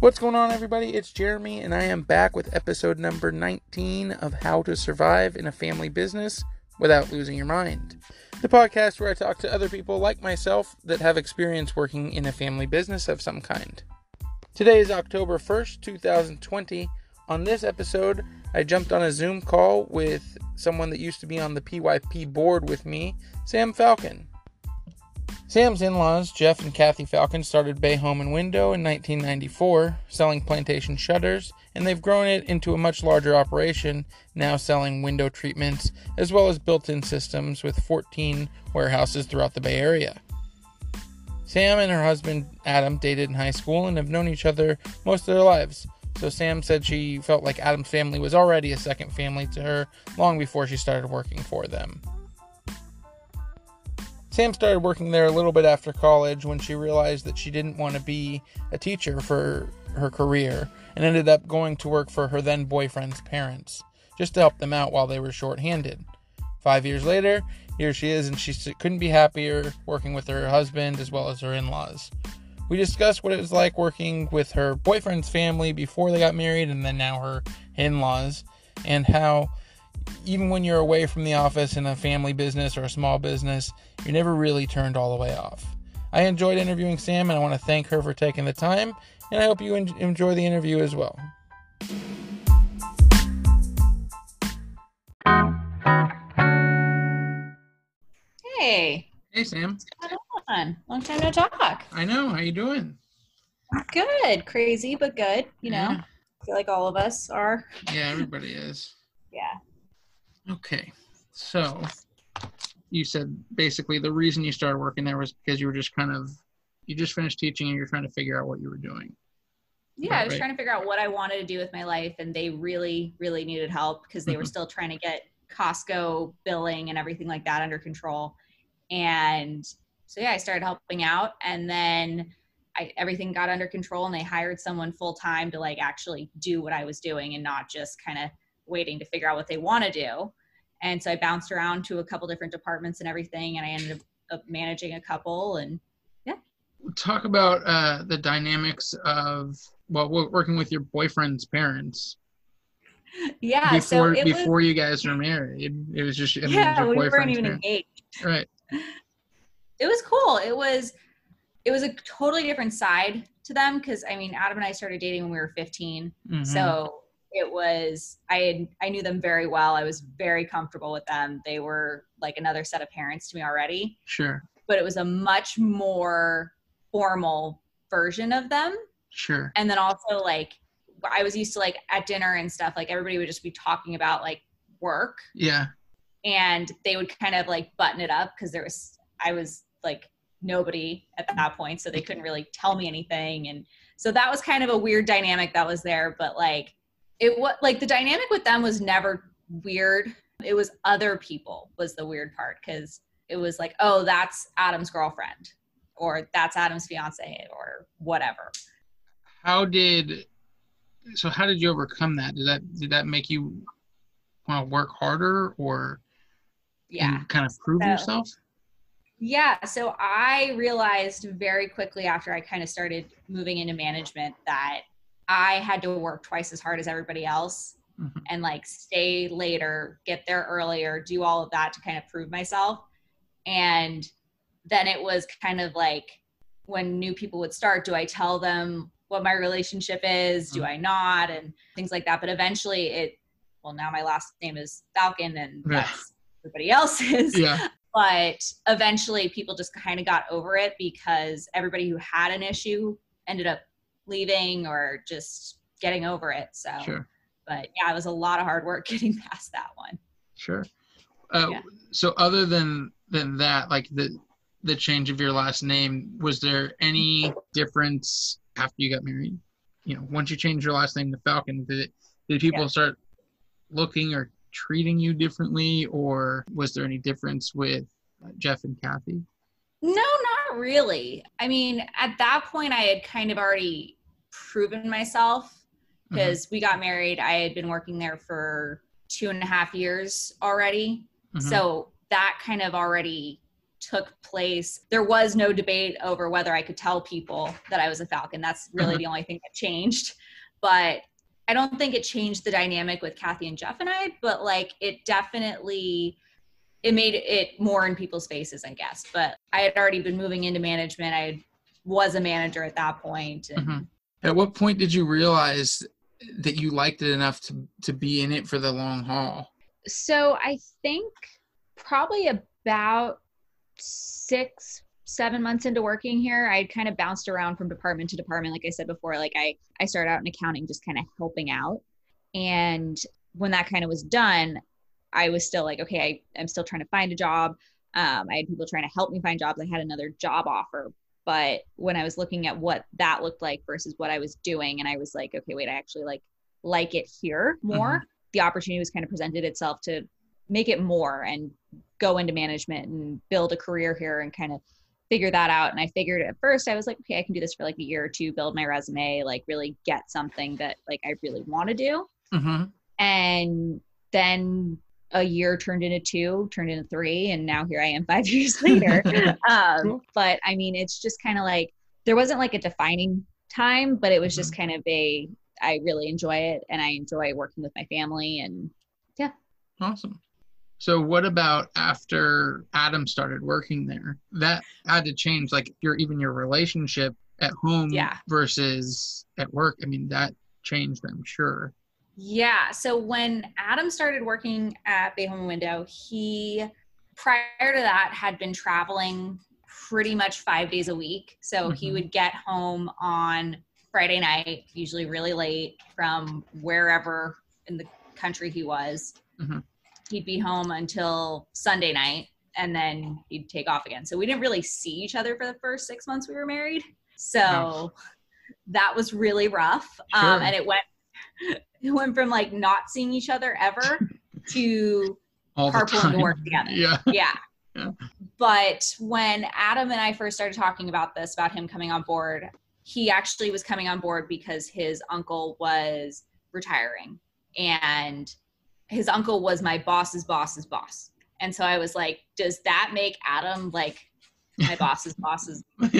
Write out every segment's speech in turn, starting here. What's going on, everybody? It's Jeremy, and I am back with episode number 19 of How to Survive in a Family Business Without Losing Your Mind, the podcast where I talk to other people like myself that have experience working in a family business of some kind. Today is October 1st, 2020. On this episode, I jumped on a Zoom call with someone that used to be on the PYP board with me, Sam Falcon. Sam's in-laws, Jeff and Kathy Falcon, started Bay Home and Window in 1994, selling plantation shutters, and they've grown it into a much larger operation, now selling window treatments, as well as built-in systems with 14 warehouses throughout the Bay Area. Sam and her husband, Adam, dated in high school and have known each other most of their lives, so Sam said she felt like Adam's family was already a second family to her long before she started working for them. Sam started working there a little bit after college when she realized that she didn't want to be a teacher for her career and ended up going to work for her then boyfriend's parents just to help them out while they were shorthanded. 5 years later, here she is, and she couldn't be happier working with her husband as well as her in-laws. We discussed what it was like working with her boyfriend's family before they got married and then now her in-laws, and how even when you're away from the office in a family business or a small business, you're never really turned all the way off. I enjoyed interviewing Sam, and I want to thank her for taking the time, and I hope you enjoy the interview as well. Hey. Hey, Sam. What's going on? Long time no talk. I know. How you doing? Good. Crazy, but good. You know, yeah. I feel like all of us are. Yeah, everybody is. Yeah. Okay, so you said basically the reason you started working there was because you were just you just finished teaching and you're trying to figure out what you were doing. Yeah, I was trying to figure out what I wanted to do with my life, and they really, really needed help because they were still trying to get Costco billing and everything like that under control. And so, yeah, I started helping out, and then everything got under control, and they hired someone full-time to actually do what I was doing and not just kind of waiting to figure out what they want to do. And so I bounced around to a couple different departments and everything, and I ended up managing a couple. And yeah. Talk about the dynamics of working with your boyfriend's parents. Yeah. Before you guys were married, it was just your boyfriend's we weren't even engaged. Right. It was cool. It was a totally different side to them because Adam and I started dating when we were 15. Mm-hmm. So. It was, I knew them very well. I was very comfortable with them. They were like another set of parents to me already. Sure. But it was a much more formal version of them. Sure. And then also I was used to at dinner and stuff, everybody would just be talking about work. Yeah. And they would kind of button it up because I was nobody at that point. So they couldn't really tell me anything. And so that was kind of a weird dynamic that was there, but it was the dynamic with them was never weird. It was other people was the weird part, because it was oh, that's Adam's girlfriend, or that's Adam's fiance, or whatever. How did you overcome that? Did that make you want to work harder, or kind of prove yourself? Yeah. So I realized very quickly after I kind of started moving into management that I had to work twice as hard as everybody else, mm-hmm. and stay later, get there earlier, do all of that to kind of prove myself. And then it was kind of when new people would start, do I tell them what my relationship is? Do I not? And things like that. But eventually now my last name is Falcon, and that's everybody else's. Yeah. But eventually people just kind of got over it, because everybody who had an issue ended up leaving or just getting over it. So, sure. But yeah, it was a lot of hard work getting past that one. Sure. So other than that, the change of your last name, was there any difference after you got married? Once you changed your last name to Falcon, did people start looking or treating you differently, or was there any difference with Jeff and Kathy? No, not really. At that point I had kind of already proven myself, because we got married. I had been working there for 2.5 years already. So that kind of already took place, there was no debate over whether I could tell people that I was a Falcon. That's really the only thing that changed. But I don't think it changed the dynamic with Kathy and Jeff and I, but like it definitely, it made it more in people's faces, I guess. But I had already been moving into management. I was a manager at that point. And At what point did you realize that you liked it enough to be in it for the long haul? So I think probably about 6-7 months into working here, I kind of bounced around from department to department. Like I said before, like I started out in accounting, just kind of helping out. And when that kind of was done, I was still like, okay, I'm still trying to find a job. I had people trying to help me find jobs. I had another job offer. But when I was looking at what that looked like versus what I was doing, and I was like, okay, wait, I actually like it here more. The opportunity was kind of presented itself to make it more and go into management and build a career here and kind of figure that out. And I figured at first I was like, okay, I can do this for like a year or two, build my resume, like really get something that like I really want to do. And then a year turned into 2, turned into 3. And now here I am 5 years later. But I mean, it's just kind of like, there wasn't like a defining time, but it was just kind of I really enjoy it. And I enjoy working with my family and yeah. Awesome. So what about after Adam started working there? That had to change, like even your relationship at home versus at work. I mean, that changed, I'm sure. Yeah. So when Adam started working at Bay Home and Window, he, prior to that, had been traveling pretty much 5 days a week. So he would get home on Friday night, usually really late, from wherever in the country he was. He'd be home until Sunday night and then he'd take off again. So we didn't really see each other for the first 6 months we were married. So that was really rough. And it went from like not seeing each other ever to carpooling to work together. Yeah. But when Adam and I first started talking about this, about him coming on board, he actually was coming on board because his uncle was retiring, and his uncle was my boss's boss's boss. And so I was like, does that make Adam like my boss's boss's boss?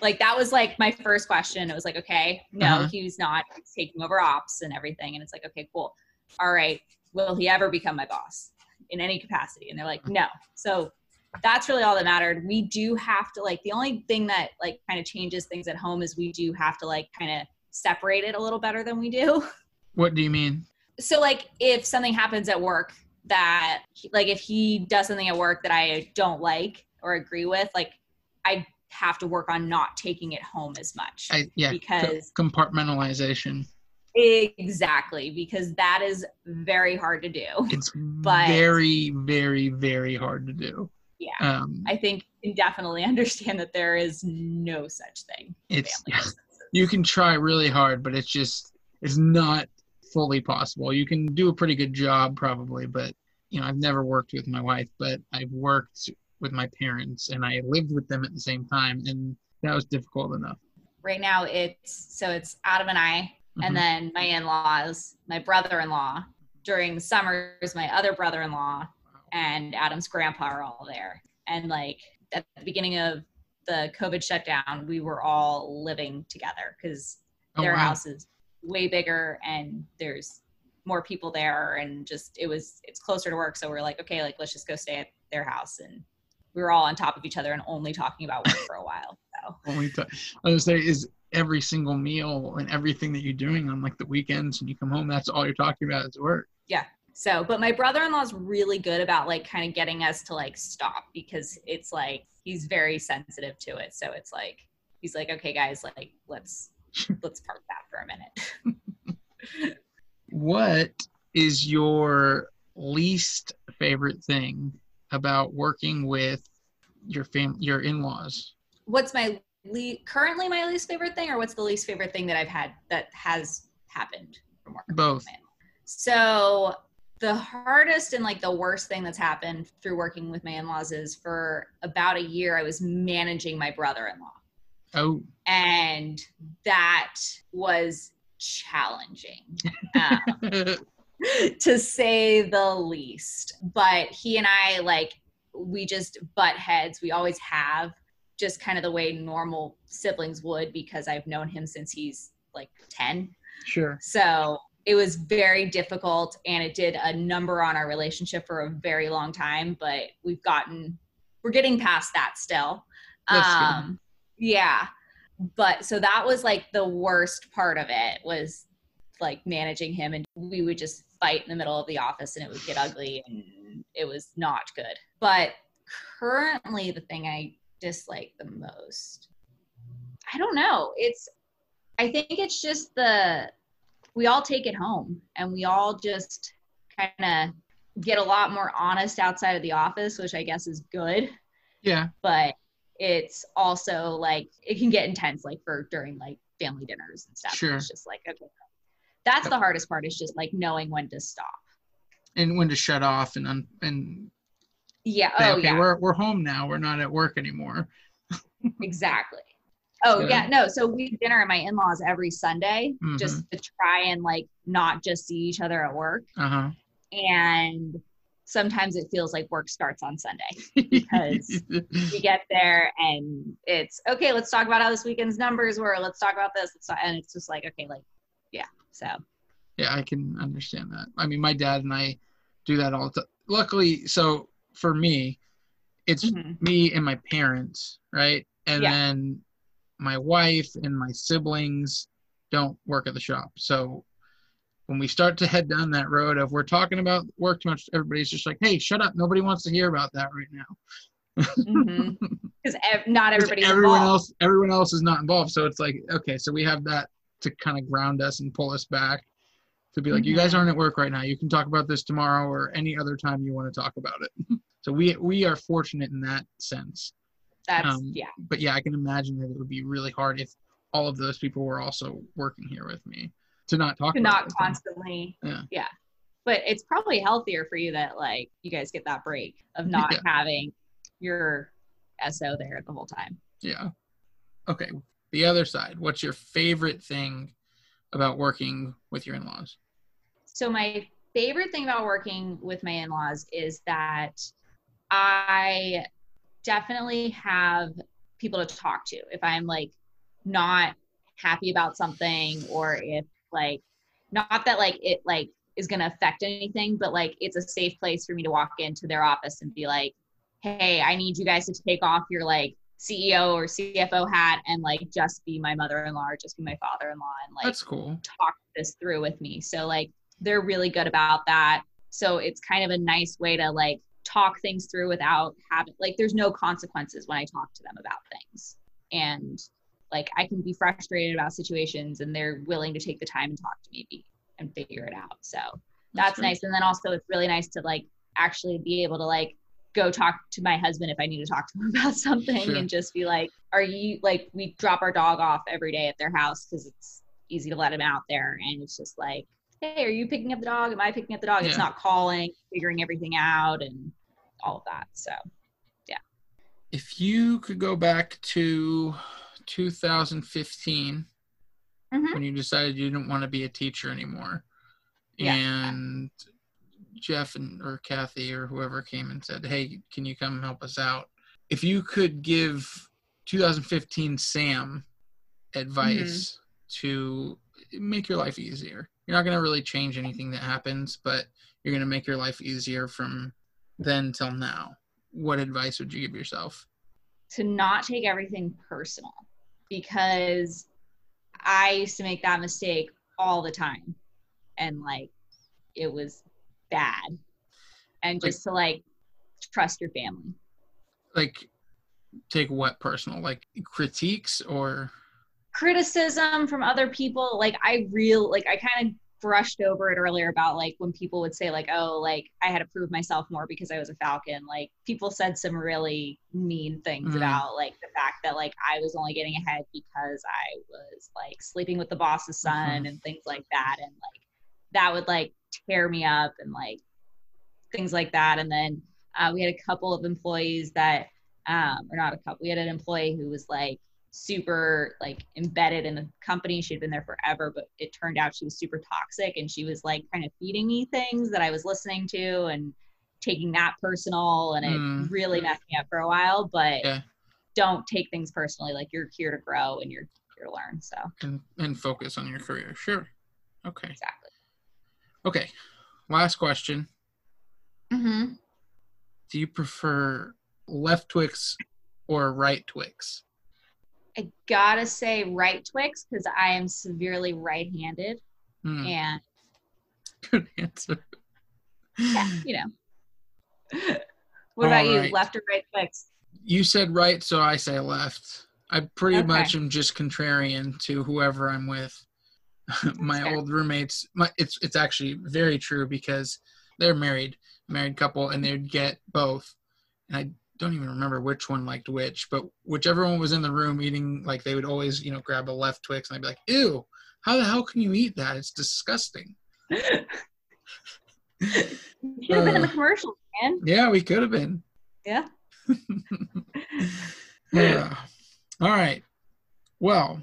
Like that was like my first question. It was like, okay, no, he's not. He's taking over ops and everything. And it's like, okay, cool. All right. Will he ever become my boss in any capacity? And they're like, no. So that's really all that mattered. We do have to the only thing that like kind of changes things at home is we do have to like kind of separate it a little better than we do. What do you mean? So like if something happens at work that like if he does something at work that I don't like or agree with, like I have to work on not taking it home as much. Because compartmentalization. Exactly. Because that is very hard to do. It's very, very, very hard to do. Yeah. I think you can definitely understand that there is no such thing. You can try really hard, but it's not fully possible. You can do a pretty good job probably, but you know, I've never worked with my wife, but I've worked with my parents and I lived with them at the same time, and that was difficult enough. Right now it's Adam and I, and then my in-laws, my brother-in-law. During the summers, my other brother-in-law and Adam's grandpa are all there. And like at the beginning of the COVID shutdown, we were all living together because their house is way bigger and there's more people there, and just it's closer to work, so we're like, okay, like let's just go stay at their house, and we were all on top of each other and only talking about work for a while. So I was gonna say, is every single meal and everything that you're doing on like the weekends when you come home, that's all you're talking about is work? Yeah. So but my brother-in-law is really good about like kind of getting us to like stop, because it's like he's very sensitive to it, so it's like he's like, okay guys, like let's park that for a minute. What is your least favorite thing about working with your in-laws? What's currently my least favorite thing, or what's the least favorite thing that I've had that has happened from work? Both. So the hardest and like the worst thing that's happened through working with my in-laws is for about a year, I was managing my brother-in-law. Oh. And that was challenging, to say the least. But he and I, like, we just butt heads. We always have, just kind of the way normal siblings would, because I've known him since he's like 10. Sure. So it was very difficult, and it did a number on our relationship for a very long time, but we're getting past that still. Yeah. But so that was like the worst part of it, was like managing him, and we would just fight in the middle of the office and it would get ugly and it was not good. But currently the thing I dislike the most, I don't know. I think it's just we all take it home and we all just kind of get a lot more honest outside of the office, which I guess is good. Yeah. But it's also like, it can get intense, like during like family dinners and stuff. Sure. It's just like, okay. That's the hardest part, is just like knowing when to stop. And when to shut off and yeah. Say, oh, okay, yeah. We're home now. We're not at work anymore. Exactly. Oh, so. Yeah. No. So we dinner at my in-laws every Sunday, mm-hmm. just to try and like not just see each other at work. Uh-huh. And sometimes it feels like work starts on Sunday, because we get there and it's okay, let's talk about how this weekend's numbers were. Let's talk about this. And it's just like, okay, like, yeah. So. Yeah, I can understand that. I mean, my dad and I do that all the time. Luckily, so for me, it's mm-hmm. me and my parents, right? And yeah. then my wife and my siblings don't work at the shop. So when we start to head down that road of we're talking about work too much, everybody's just like, hey, shut up. Nobody wants to hear about that right now. Because mm-hmm. Not everybody's involved. Everyone else is not involved. So it's like, okay, so we have that to kind of ground us and pull us back to be like, mm-hmm. you guys aren't at work right now. You can talk about this tomorrow or any other time you want to talk about it. So we are fortunate in that sense. That's, yeah. But yeah, I can imagine that it would be really hard if all of those people were also working here with me to not talk about it. To not constantly. Yeah. yeah. But it's probably healthier for you that like you guys get that break of not yeah. having your SO there the whole time. Yeah. Okay. The other side, what's your favorite thing about working with your in-laws? So my favorite thing about working with my in-laws is that I definitely have people to talk to. If I'm like not happy about something, or if like, not that like it like is going to affect anything, but like it's a safe place for me to walk into their office and be like, hey, I need you guys to take off your like CEO or CFO hat and like just be my mother-in-law or just be my father-in-law and like that's cool. talk this through with me. So like they're really good about that. So it's kind of a nice way to like talk things through without having like there's no consequences when I talk to them about things, and like I can be frustrated about situations and they're willing to take the time and talk to me and figure it out. So that's nice. And then also it's really nice to like actually be able to like go talk to my husband if I need to talk to him about something sure. and just be like, are you like, we drop our dog off every day at their house because it's easy to let him out there, and it's just like, hey, are you picking up the dog? Am I picking up the dog? Yeah. It's not calling, figuring everything out and all of that. So, yeah. If you could go back to 2015 mm-hmm. when you decided you didn't want to be a teacher anymore yeah. and Jeff or Kathy or whoever came and said, hey, can you come help us out? If you could give 2015 Sam advice mm-hmm. to make your life easier. You're not going to really change anything that happens, but you're going to make your life easier from then till now. What advice would you give yourself? To not take everything personal, because I used to make that mistake all the time. And like, it was bad. And just like, to like trust your family. Like take what personal? Like critiques or criticism from other people. Like I kind of brushed over it earlier about like when people would say like, oh, like I had to prove myself more because I was a Falcon. Like people said some really mean things mm-hmm. about like the fact that like I was only getting ahead because I was like sleeping with the boss's son mm-hmm. and things like that. And like that would like tear me up and like things like that. And then we had a couple of employees that we had an employee who was like super like embedded in the company. She'd been there forever, but it turned out she was super toxic, and she was like kind of feeding me things that I was listening to and taking that personal, and it really messed me up for a while, but don't take things personally. Like, you're here to grow and you're here to learn. So, and focus on your career. Sure. Okay. Exactly. Okay. Last question. Mm-hmm. Do you prefer left Twix or right Twix? I gotta say right Twix, because I am severely right-handed. And good answer. Yeah, you know. What about you? Left or right Twix? You said right, so I say left. I pretty much am just contrarian to whoever I'm with. My old roommates, it's actually very true, because they're married couple, and they'd get both. And I don't even remember which one liked which, but whichever one was in the room eating, like, they would always, grab a left Twix, and I'd be like, ew, how the hell can you eat that? It's disgusting. You should have been in the commercial, man. Yeah, we could have been. Yeah. Yeah. All right. Well,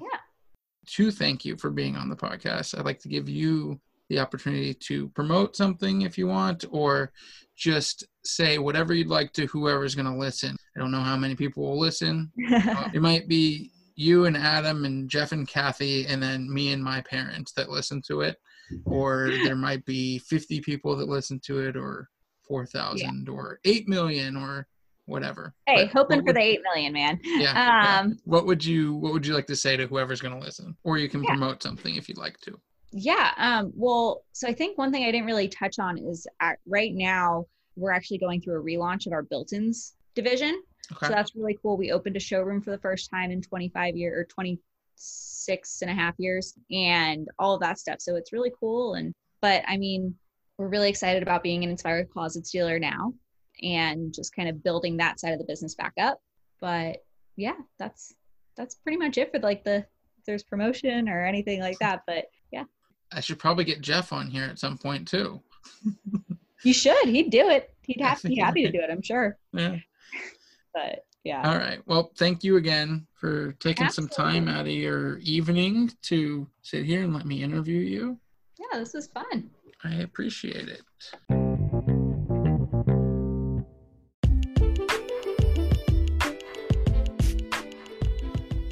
to thank you for being on the podcast, I'd like to give you the opportunity to promote something if you want, or just say whatever you'd like to whoever's going to listen. I don't know how many people will listen. It might be you and Adam and Jeff and Kathy, and then me and my parents that listen to it, or there might be 50 people that listen to it, or 4,000 or 8 million or whatever. Hey, but hoping for the 8 million, man. Yeah. What would you like to say to whoever's going to listen? Or you can promote something if you'd like to. Yeah. Well, so I think one thing I didn't really touch on is right now we're actually going through a relaunch of our built-ins division. Okay. So that's really cool. We opened a showroom for the first time in 26 and a half years, and all of that stuff. So it's really cool. But I mean, we're really excited about being an Inspired Closets dealer now and just kind of building that side of the business back up. But yeah, that's pretty much it for if there's promotion or anything like that. But yeah. I should probably get Jeff on here at some point too. You should. He'd do it. He'd have to be happy to do it, I'm sure. Yeah. But yeah. All right. Well, thank you again for taking some time out of your evening to sit here and let me interview you. Yeah, this was fun. I appreciate it.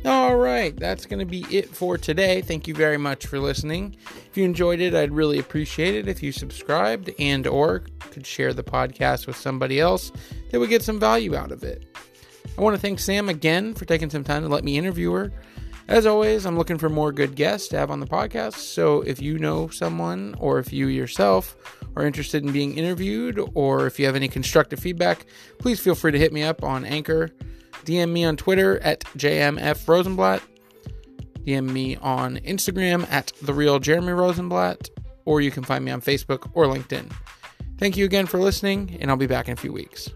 All right, that's going to be it for today. Thank you very much for listening. If you enjoyed it, I'd really appreciate it if you subscribed and or could share the podcast with somebody else that would get some value out of it. I want to thank Sam again for taking some time to let me interview her. As always, I'm looking for more good guests to have on the podcast, so if you know someone or if you yourself are interested in being interviewed, or if you have any constructive feedback, please feel free to hit me up on Anchor. DM me on Twitter at JMFRosenblatt. DM me on Instagram at TheRealJeremyRosenblatt. Or you can find me on Facebook or LinkedIn. Thank you again for listening, and I'll be back in a few weeks.